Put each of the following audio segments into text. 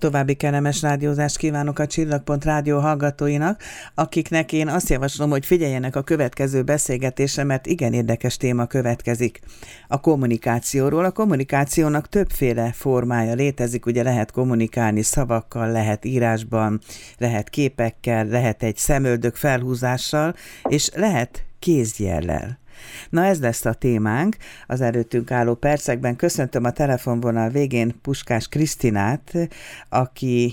További kellemes rádiózást kívánok a Csillagpont rádió hallgatóinak, akiknek én azt javaslom, hogy figyeljenek a következő beszélgetésre, mert igen érdekes téma következik. A kommunikációról. A kommunikációnak többféle formája létezik, ugye lehet kommunikálni szavakkal, lehet írásban, lehet képekkel, lehet egy szemöldök felhúzással, és lehet kézjellel. Na ez lesz a témánk az előttünk álló percekben. Köszöntöm a telefonvonal végén Puskás Krisztinát, aki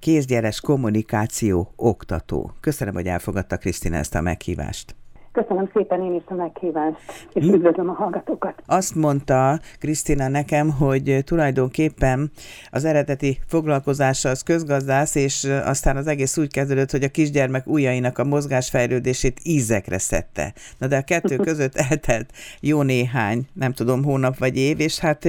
kézjeles kommunikáció oktató. Köszönöm, hogy elfogadta Krisztina ezt a meghívást. Köszönöm szépen én is a meghívást, és üdvözlöm a hallgatókat. Azt mondta Krisztina nekem, hogy tulajdonképpen az eredeti foglalkozása az közgazdász, és aztán az egész úgy kezdődött, hogy a kisgyermek ujjainak a mozgásfejlődését ízekre szedte. Na de a kettő között eltelt jó néhány, nem tudom, hónap vagy év, és hát...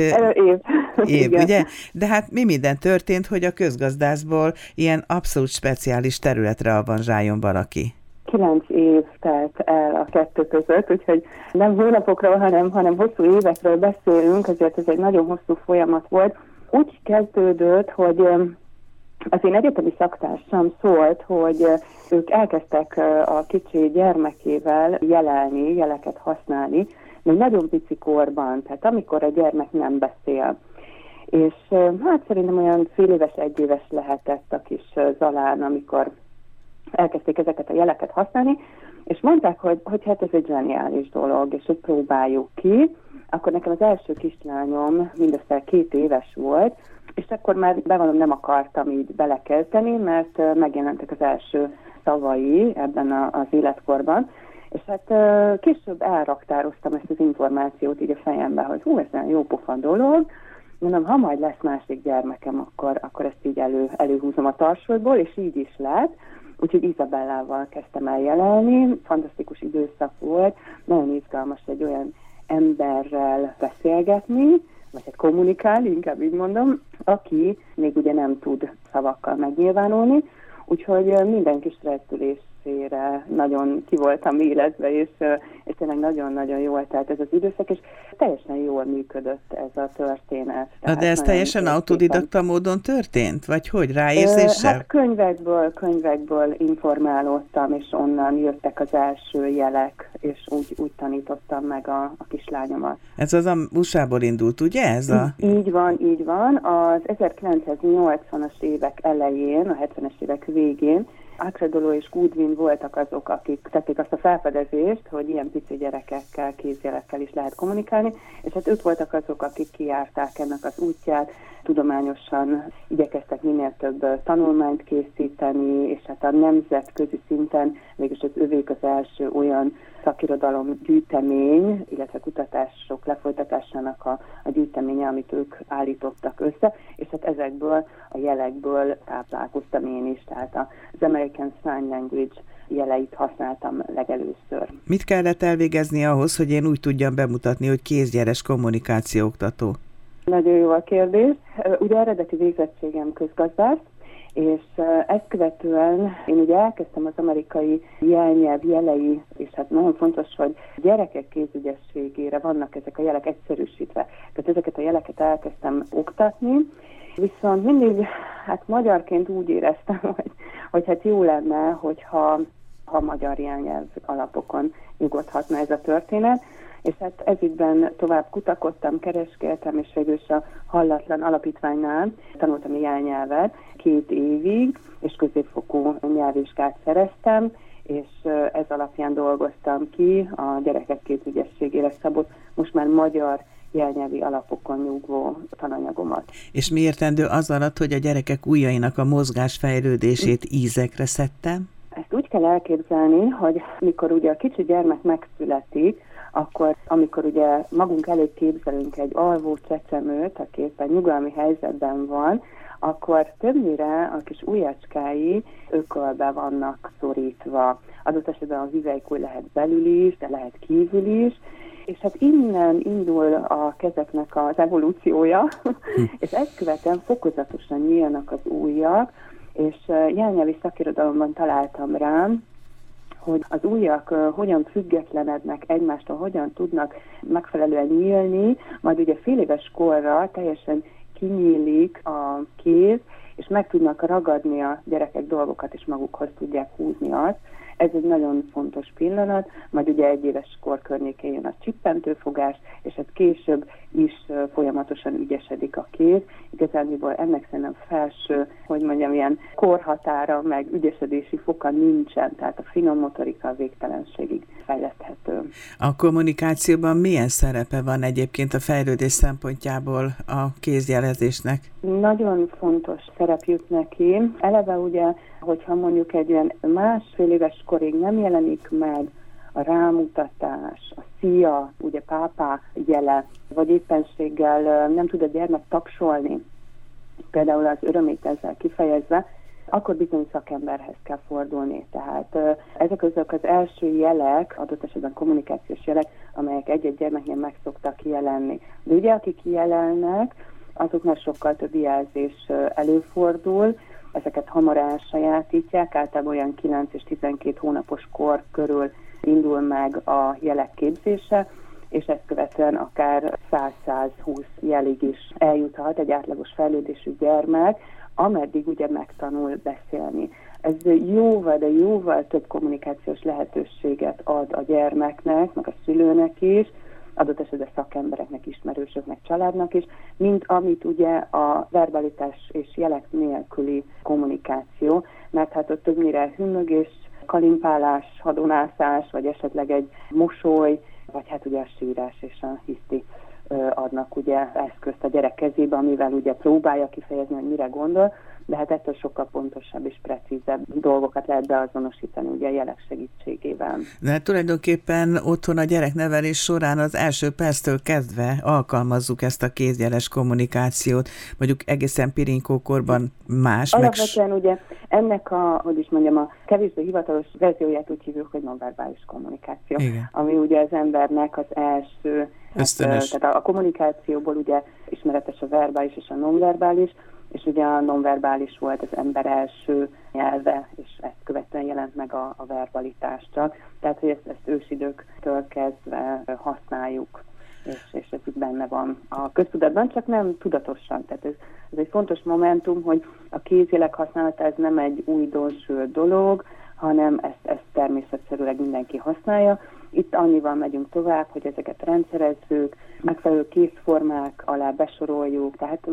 Év, ugye? De hát mi minden történt, hogy a közgazdászból ilyen abszolút speciális területre avanzsáljon valaki? 9 év telt el a kettő között, úgyhogy nem hónapokról, hanem hosszú évekről beszélünk, ezért ez egy nagyon hosszú folyamat volt. Úgy kezdődött, hogy az én egyetemi szaktársam szólt, hogy ők elkezdtek a kicsi gyermekével jelelni, jeleket használni, még nagyon pici korban, tehát amikor a gyermek nem beszél. És hát szerintem olyan féléves, egyéves lehetett a kis Zalán, amikor elkezdték ezeket a jeleket használni, és mondták, hogy hát ez egy zseniális dolog, és hogy próbáljuk ki. Akkor nekem az első kislányom mindössze 2 éves volt, és akkor már bevallom, nem akartam így belekezdeni, mert megjelentek az első szavai ebben az életkorban, és hát később elraktároztam ezt az információt így a fejembe, hogy hú, ez nem jó pofa dolog, mondom, ha majd lesz másik gyermekem, akkor ezt így előhúzom a tarsolyból, és így is lett. Úgyhogy Izabellával kezdtem el jelenni, fantasztikus időszak volt, nagyon izgalmas egy olyan emberrel beszélgetni, vagy hát kommunikálni, inkább így mondom, aki még ugye nem tud szavakkal megnyilvánulni, úgyhogy minden kis stresszülésére nagyon ki voltam életve, és tényleg nagyon-nagyon jól telt ez az időszak, és teljesen jól működött ez a történet. Na de ez teljesen autodidakta módon történt? Vagy hogy? Ráérzéssel? Hát könyvekből informálódtam, és onnan jöttek az első jelek, és úgy tanítottam meg a kislányomat. Ez az a USA-ból indult, ugye? Ez a... Így van. Az 1980-as évek elején, a 70-es évek végén Akredolo és Goodwin voltak azok, akik tették azt a felfedezést, hogy ilyen pici gyerekekkel, kézjelekkel is lehet kommunikálni, és hát ők voltak azok, akik kijárták ennek az útját, tudományosan igyekeztek minél több tanulmányt készíteni, és hát a nemzetközi szinten mégis az övék az első olyan szakirodalom gyűjtemény, illetve kutatások lefolytatásának a gyűjteménye, amit ők állítottak össze, és hát ezekből a jelekből táplálkoztam én is, tehát az American Sign Language jeleit használtam legelőször. Mit kellett elvégezni ahhoz, hogy én úgy tudjam bemutatni, hogy kézjeles kommunikáció oktató? Nagyon jó a kérdés. Ugye eredeti végzettségem közgazdász, és ezt követően én ugye elkezdtem az amerikai jelnyelv jelei, és hát nagyon fontos, hogy gyerekek kézügyességére vannak ezek a jelek egyszerűsítve. Tehát ezeket a jeleket elkezdtem oktatni, viszont mindig hát magyarként úgy éreztem, hogy hát jó lenne, hogyha magyar jelnyelv alapokon nyugodhatna ez a történet, és hát ezügyben tovább kutakodtam, kereskeltem, és végül is a Hallatlan Alapítványnál tanultam a jelnyelvet 2 évig, és középfokú nyelvvizsgát szereztem, és ez alapján dolgoztam ki a gyerekek kézügyességére szabott, most már magyar jelnyelvi alapokon nyugvó tananyagomat. És mi értendő az alatt, hogy a gyerekek ujjainak a mozgásfejlődését ízekre szedtem? Ezt úgy kell elképzelni, hogy mikor ugye a kicsi gyermek megszületik, akkor amikor ugye magunk előtt képzelünk egy alvó csecsemőt, aki éppen nyugalmi helyzetben van, akkor többnyire a kis ujjacskái ökölbe vannak szorítva. Adott esetben a hüvelykúj lehet belül is, de lehet kívül is, és hát innen indul a kezeknek az evolúciója, és ezt követően fokozatosan nyílnak az ujjak, és jelnyelvi szakirodalomban találtam rám, hogy az ujjak hogyan függetlenednek egymástól, hogyan tudnak megfelelően nyílni, majd ugye fél éves korra teljesen kinyílik a kéz, és meg tudnak ragadni a gyerekek dolgokat, és magukhoz tudják húzni azt. Ez egy nagyon fontos pillanat, majd ugye 1 éves kor környékén jön a csippentőfogás, és hát később is folyamatosan ügyesedik a kéz. Igazából ennek szerintem felső, hogy mondjam, ilyen korhatára, meg ügyesedési foka nincsen, tehát a finom motorika a végtelenségig fejleszthető. A kommunikációban milyen szerepe van egyébként a fejlődés szempontjából a kézjelezésnek? Nagyon fontos szerep jut neki. Eleve ugye, hogyha mondjuk egy ilyen 1,5 éves korig nem jelenik meg a rámutatás, a szia, ugye pápá jele, vagy éppenséggel nem tud a gyermek tapsolni, például az örömét ezzel kifejezve, akkor bizony szakemberhez kell fordulni. Tehát ezek azok az első jelek, adott esetben kommunikációs jelek, amelyek egy-egy gyermeknél meg szoktak jelenni. De ugye akik kijelelnek, azoknál sokkal több jelzés előfordul, ezeket hamar elsajátítják, általában olyan 9 és 12 hónapos kor körül indul meg a jelek képzése, és ezt követően akár 100-120 jelig is eljuthat egy átlagos fejlődésű gyermek, ameddig ugye megtanul beszélni. Ez jóval több kommunikációs lehetőséget ad a gyermeknek, meg a szülőnek is, adott esetben szakembereknek, ismerősöknek, családnak is, mint amit ugye a verbalitás és jelek nélküli kommunikáció, mert hát ott többnyire hümmögés, kalimpálás, hadonászás, vagy esetleg egy mosoly, vagy hát ugye a sírás és a hiszti adnak ugye eszközt a gyerek kezébe, amivel ugye próbálja kifejezni, hogy mire gondol, de hát ettől sokkal pontosabb és precízebb dolgokat lehet beazonosítani ugye a jelek segítségével. De hát tulajdonképpen otthon a gyereknevelés során az első perctől kezdve alkalmazzuk ezt a kézjeles kommunikációt, mondjuk egészen pirinkókorban más. Alapvetően ugye ennek a, hogy is mondjam, a kevésbé hivatalos verzióját úgy hívjuk, hogy nonverbális kommunikáció, igen, ami ugye az embernek az első, tehát a kommunikációból ugye ismeretes a verbális és a nonverbális, és ugye a nonverbális volt az ember első nyelve, és ezt követően jelent meg a verbalitás csak. Tehát, hogy ezt ősidőktől kezdve használjuk, és ez itt benne van a köztudatban, csak nem tudatosan. Tehát ez egy fontos momentum, hogy a kézjelek használata ez nem egy újdonsült dolog, hanem ezt természetszerűleg mindenki használja. Itt annyival megyünk tovább, hogy ezeket rendszerezzük, megfelelő készformák alá besoroljuk, tehát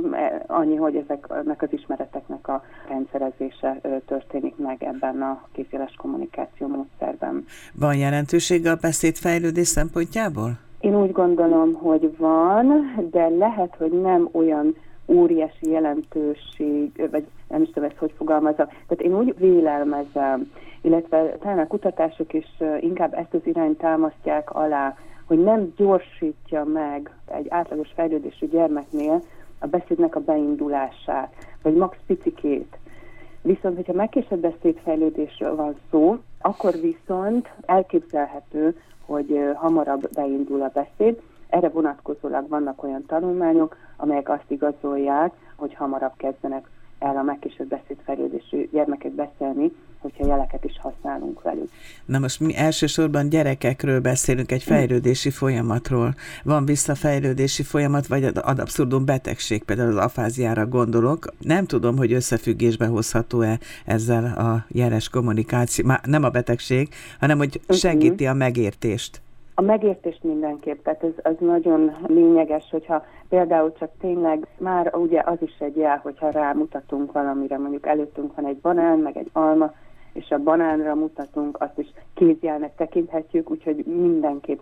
annyi, hogy ezeknek az ismereteknek a rendszerezése történik meg ebben a kézjeles kommunikáció módszerben. Van jelentősége a beszédfejlődés szempontjából? Én úgy gondolom, hogy van, de lehet, hogy nem olyan óriási jelentőség, vagy nem is tudom ezt, hogy fogalmazom. Tehát én úgy vélelmezem, illetve talán a kutatások is inkább ezt az irányt támasztják alá, hogy nem gyorsítja meg egy átlagos fejlődésű gyermeknél a beszédnek a beindulását, vagy max picikét. Viszont, hogyha megkésett beszédfejlődésről van szó, akkor viszont elképzelhető, hogy hamarabb beindul a beszéd. Erre vonatkozólag vannak olyan tanulmányok, amelyek azt igazolják, hogy hamarabb kezdenek el a megkésőbb beszédfejlődésű gyermekek beszélni, hogyha jeleket is használunk velük. Na most mi elsősorban gyerekekről beszélünk, egy fejlődési folyamatról. Van visszafejlődési folyamat, vagy ad abszurdum betegség, például az afáziára gondolok. Nem tudom, hogy összefüggésbe hozható-e ezzel a jeles kommunikáció, már nem a betegség, hanem hogy segíti a megértést. A megértés mindenképp, tehát ez nagyon lényeges, hogyha például csak tényleg már ugye az is egy jel, hogyha rámutatunk valamire, mondjuk előttünk van egy banán, meg egy alma, és a banánra mutatunk, azt is kézjelnek tekinthetjük, úgyhogy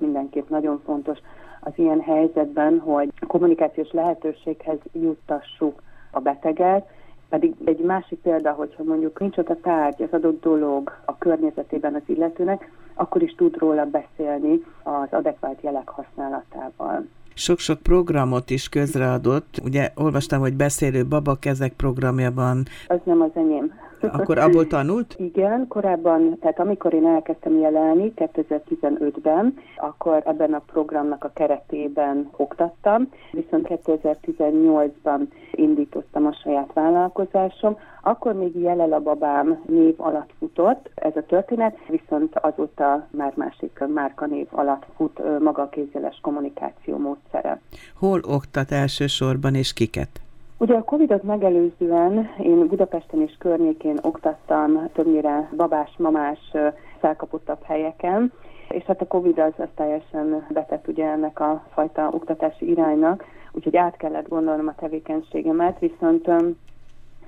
mindenképp nagyon fontos az ilyen helyzetben, hogy kommunikációs lehetőséghez juttassuk a beteget. Pedig egy másik példa, hogyha mondjuk nincs ott a tárgy, az adott dolog a környezetében az illetőnek, akkor is tud róla beszélni az adekvát jelek használatával. Sok-sok programot is közreadott. Ugye olvastam, hogy beszélő babakezek programjában. Az nem az enyém. Akkor abból tanult? Igen, korábban, tehát amikor én elkezdtem jelenni 2015-ben, akkor ebben a programnak a keretében oktattam, viszont 2018-ban indítottam a saját vállalkozásom. Akkor még Jelel a babám név alatt futott ez a történet, viszont azóta már másik márkanév alatt fut maga a kézjeles kommunikáció módszere. Hol oktat elsősorban és kiket? Ugye a Covid-ot megelőzően én Budapesten és környékén oktattam, többnyire babás, mamás, felkapottabb helyeken, és hát a Covid az teljesen betett ugye ennek a fajta oktatási iránynak, úgyhogy át kellett gondolnom a tevékenységemet, viszont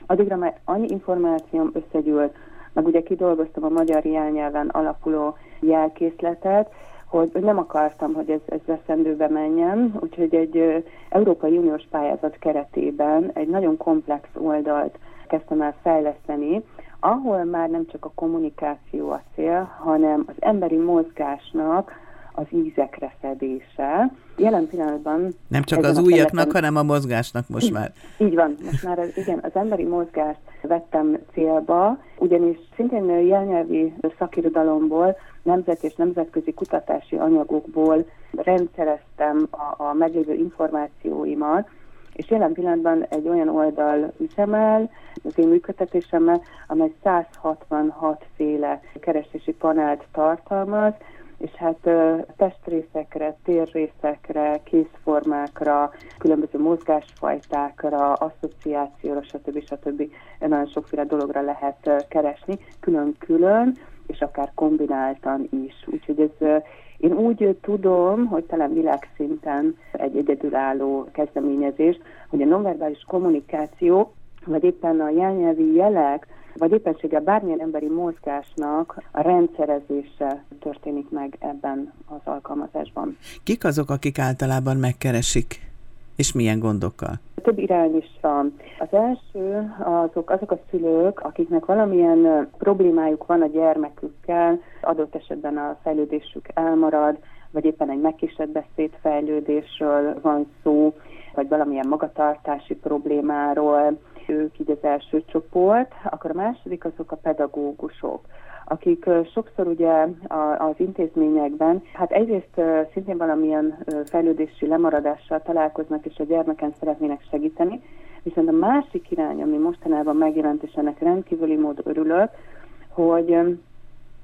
addigra már annyi információm összegyűlt, meg ugye kidolgoztam a magyar jelnyelven alapuló jelkészletet, hogy nem akartam, hogy ez veszendőbe menjen, úgyhogy egy Európai Uniós pályázat keretében egy nagyon komplex oldalt kezdtem el fejleszteni, ahol már nem csak a kommunikáció a cél, hanem az emberi mozgásnak az ízekre szedése. Jelen pillanatban... Nem csak az újaknak, hanem a mozgásnak most már. Így van, most már az emberi mozgást vettem célba, ugyanis szintén jelnyelvi szakirodalomból, nemzet és nemzetközi kutatási anyagokból rendszereztem a meglévő információimat, és jelen pillanatban egy olyan oldal üzemel az én működtetésemmel, amely 166 féle keresési panelt tartalmaz, és hát testrészekre, térrészekre, kézformákra, különböző mozgásfajtákra, asszociációra, stb. Nagyon sokféle dologra lehet keresni, külön-külön, és akár kombináltan is. Úgyhogy ez, én úgy tudom, hogy talán világszinten egy egyedülálló kezdeményezés, hogy a nonverbális kommunikáció, vagy éppen a jelnyelvi jelek, vagy éppenséggel bármilyen emberi mozgásnak a rendszerezése történik meg ebben az alkalmazásban. Kik azok, akik általában megkeresik, és milyen gondokkal? Több irány is van. Az első azok a szülők, akiknek valamilyen problémájuk van a gyermekükkel, adott esetben a fejlődésük elmarad, vagy éppen egy megkésett beszédfejlődésről van szó, vagy valamilyen magatartási problémáról, ők így az első csoport. Akkor a második azok a pedagógusok, akik sokszor ugye az intézményekben, hát egyrészt szintén valamilyen fejlődési lemaradással találkoznak, és a gyermeken szeretnének segíteni, viszont a másik irány, ami mostanában megjelent, és ennek rendkívüli módon örülök, hogy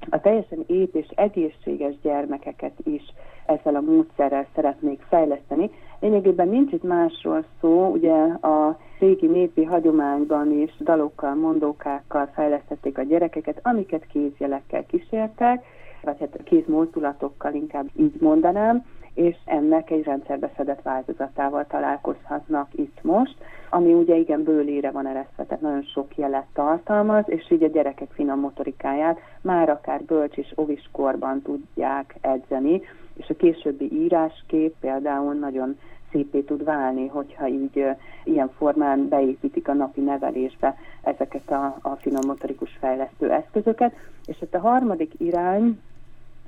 a teljesen ép és egészséges gyermekeket is ezzel a módszerrel szeretnék fejleszteni. Lényegében nincs itt másról szó, ugye a régi népi hagyományban is dalokkal, mondókákkal fejlesztették a gyerekeket, amiket kézjelekkel kísértek, vagy hát kézmozdulatokkal, inkább így mondanám, és ennek egy rendszerbe szedett változatával találkozhatnak itt most, ami ugye igen bőlére van eresztve, tehát nagyon sok jelet tartalmaz, és így a gyerekek finom motorikáját már akár bölcs és óvis korban tudják edzeni, és a későbbi íráskép például nagyon szépé tud válni, hogyha így ilyen formán beépítik a napi nevelésbe ezeket a finom motorikus fejlesztő eszközöket. És hát a harmadik irány,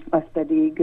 az pedig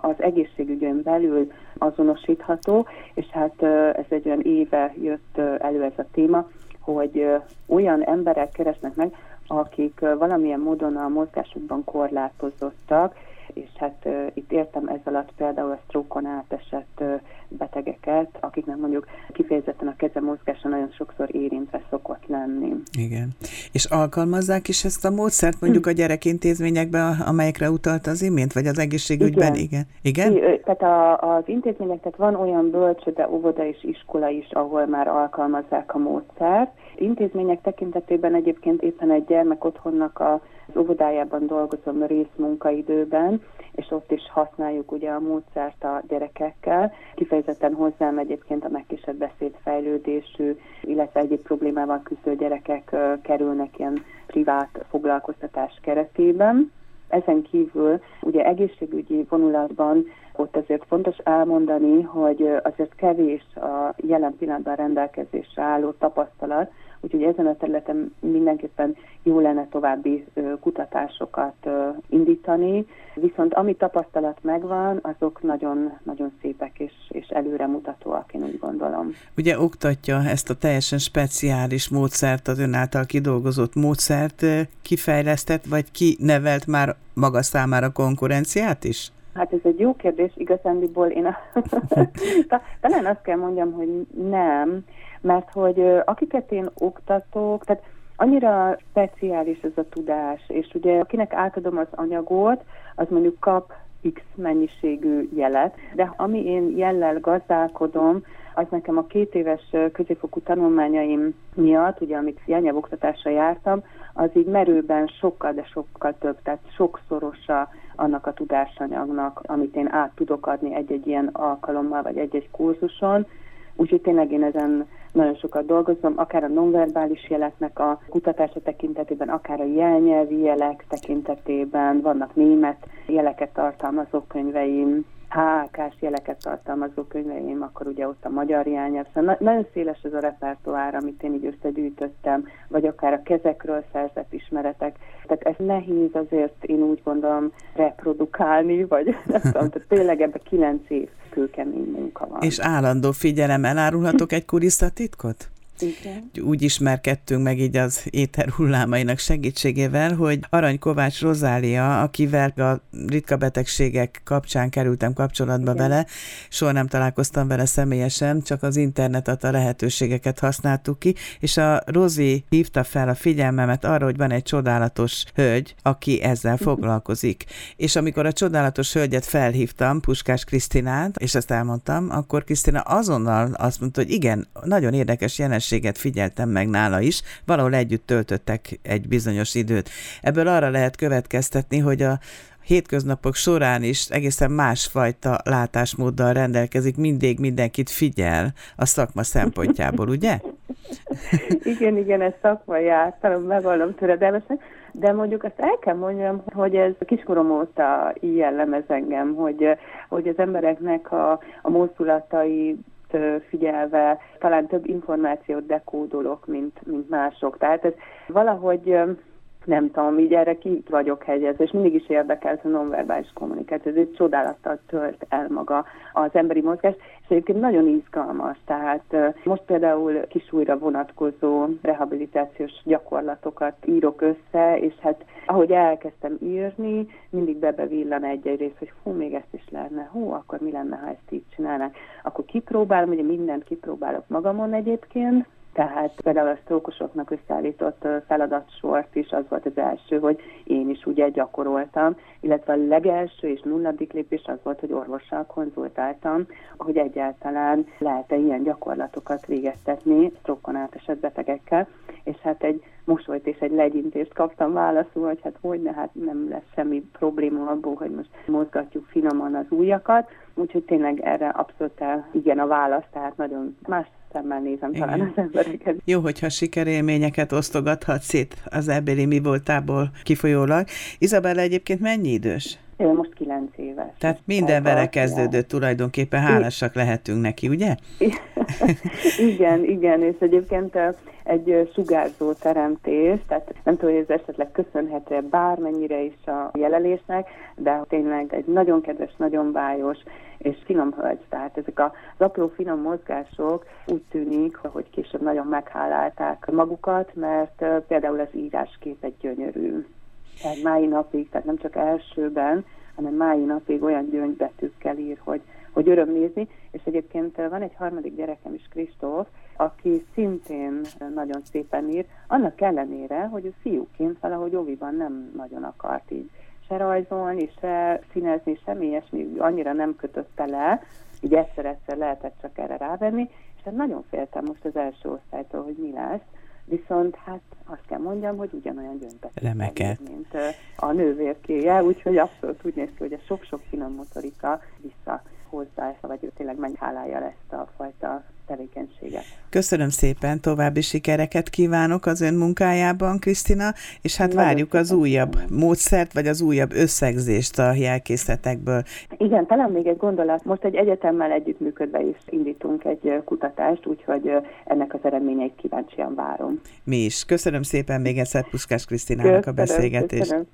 az egészségügyön belül azonosítható, és hát ez egy olyan éve jött elő ez a téma, hogy olyan emberek keresnek meg, akik valamilyen módon a mozgásukban korlátozottak, és hát itt értem ez alatt például a sztrókon átesett betegeket, akiknek mondjuk kifejezetten a kezemozgása nagyon sokszor érintve szokott lenni. Igen. És alkalmazzák is ezt a módszert mondjuk a gyerekintézményekben, amelyekre utalt az imént, vagy az egészségügyben? Igen. Igen? Igen? Tehát az intézmények, tehát van olyan bölcsőde, óvoda és iskola is, ahol már alkalmazzák a módszert. Intézmények tekintetében egyébként éppen egy gyermek otthonnak az óvodájában dolgozom részmunkaidőben, és ott is használjuk ugye a módszert a gyerekekkel. Kifejezetten hozzám egyébként a megkésett beszédfejlődésű, illetve egyéb problémával küzdő gyerekek kerülnek ilyen privát foglalkoztatás keretében. Ezen kívül ugye egészségügyi vonulatban ott azért fontos elmondani, hogy azért kevés a jelen pillanatban rendelkezésre álló tapasztalat, úgyhogy ezen a területen mindenképpen jó lenne további kutatásokat indítani, viszont ami tapasztalat megvan, azok nagyon-nagyon szépek és előremutatóak, én úgy gondolom. Ugye oktatja ezt a teljesen speciális módszert, az ön által kidolgozott módszert, kifejlesztett, vagy kinevelt már maga számára konkurenciát is? Hát ez egy jó kérdés, igazándiból én talán azt kell mondjam, hogy nem, mert hogy akiket én oktatok, tehát annyira speciális ez a tudás, és ugye akinek átadom az anyagot, az mondjuk kap X mennyiségű jelet, de ami én jellel gazdálkodom, az nekem a 2 éves középfokú tanulmányaim miatt, ugye amit jelnyelvoktatásra jártam, az így merőben sokkal, de sokkal több, tehát sokszorosa annak a tudásanyagnak, amit én át tudok adni egy-egy ilyen alkalommal, vagy egy-egy kurzuson. Úgyhogy tényleg én ezen nagyon sokat dolgozom, akár a nonverbális jeleknek a kutatása tekintetében, akár a jelnyelvi jelek tekintetében, vannak német jeleket tartalmazó könyveim, HK-s jeleket tartalmazó könyveim, akkor ugye ott a magyar jelnyelv. Szóval nagyon széles ez a repertoár, amit én így összegyűjtöttem, vagy akár a kezekről szerzett ismeretek. Tehát ez nehéz azért, én úgy gondolom, reprodukálni, vagy nem tudom, tehát tényleg ebben 9 év kőkemény munka van. És állandó figyelem, elárulhatok egy kulisszatitkot? Igen. Úgy ismerkedtünk meg így az éter hullámainak segítségével, hogy Arany Kovács Rozália, akivel a ritka betegségek kapcsán kerültem kapcsolatba vele, soha nem találkoztam vele személyesen, csak az internet adta lehetőségeket használtuk ki, és a Rozi hívta fel a figyelmemet arra, hogy van egy csodálatos hölgy, aki ezzel foglalkozik. És amikor a csodálatos hölgyet felhívtam, Puskás Krisztinát, és ezt elmondtam, akkor Krisztina azonnal azt mondta, hogy igen, nagyon érdekes jelenség, figyeltem meg nála is, valahol együtt töltöttek egy bizonyos időt. Ebből arra lehet következtetni, hogy a hétköznapok során is egészen másfajta látásmóddal rendelkezik, mindig mindenkit figyel a szakma szempontjából, ugye? Igen, ez szakmai általában megvallom töredelmesen, de mondjuk azt el kell mondjam, hogy ez kiskorom óta így jellemez engem, hogy az embereknek a mozdulatai figyelve, talán több információt dekódolok, mint mások. Tehát ez valahogy, nem tudom, így erre ki vagyok hegyezve, és mindig is érdekelt a nonverbális kommunikáció. Ez egy csodálattal tölt el maga az emberi mozgás, és egyébként nagyon izgalmas. Tehát most például kisújra vonatkozó rehabilitációs gyakorlatokat írok össze, és hát ahogy elkezdtem írni, mindig bebevillan egy-egy rész, hogy még ezt is lehetne, akkor mi lenne, ha ezt így csinálnánk. Akkor kipróbálom, ugye mindent kipróbálok magamon egyébként, tehát például a sztrókosoknak összeállított feladatsort is, az volt az első, hogy én is ugye gyakoroltam, illetve a legelső és 0. lépés az volt, hogy orvossal konzultáltam, hogy egyáltalán lehet-e ilyen gyakorlatokat végeztetni sztrókon átesett betegekkel, és hát egy mosolyt és egy legyintést kaptam válaszul, hogy hát nem lesz semmi probléma abból, hogy most mozgatjuk finoman az ujjakat, úgyhogy tényleg erre abszolút igen a válasz, tehát nagyon más szemmel nézem talán az embereket. Jó, hogyha sikerélményeket osztogathatsz itt az ebbéli mi voltából kifolyólag. Izabella egyébként mennyi idős? Ő most 9 éves. Tehát minden vele kezdődött tulajdonképpen, hálásak lehetünk neki, ugye? Igen, és egyébként egy sugárzó teremtés, tehát nem tudom, hogy ez esetleg köszönhető bármennyire is a jelenlésnek, de tényleg egy nagyon kedves, nagyon bájos és finom hölgy. Tehát ezek az apró finom mozgások úgy tűnik, hogy később nagyon meghálálták magukat, mert például az íráskép egy gyönyörű. Tehát mái napig, tehát nem csak elsőben, hanem mái napig olyan gyöngybetűkkel ír, hogy öröm nézni. És egyébként van egy 3. gyerekem is, Kristóf, aki szintén nagyon szépen ír, annak ellenére, hogy ő fiúként valahogy óviban nem nagyon akart így se rajzolni, se színezni, semmi ilyesmi, annyira nem kötötte le, így egyszer-egyszer lehetett csak erre rávenni, és hát nagyon féltem most az első osztálytól, hogy mi lesz. Viszont hát azt kell mondjam, hogy ugyanolyan gyöngybetegség, mint a nővérkéje, úgyhogy abszolút úgy néz ki, hogy a sok-sok finom motorika visszahozza, vagy tényleg meghálálja ezt a fajta tevékenységet. Köszönöm szépen, további sikereket kívánok az ön munkájában, Krisztina, és hát nagyon várjuk az újabb módszert, vagy az újabb összegzést a jelkészletekből. Igen, talán még egy gondolat. Most egy egyetemmel együttműködve is indítunk egy kutatást, úgyhogy ennek az eredményeit kíváncsian várom. Mi is. Köszönöm szépen még egyszer Puskás Krisztinának a beszélgetést. Köszönöm.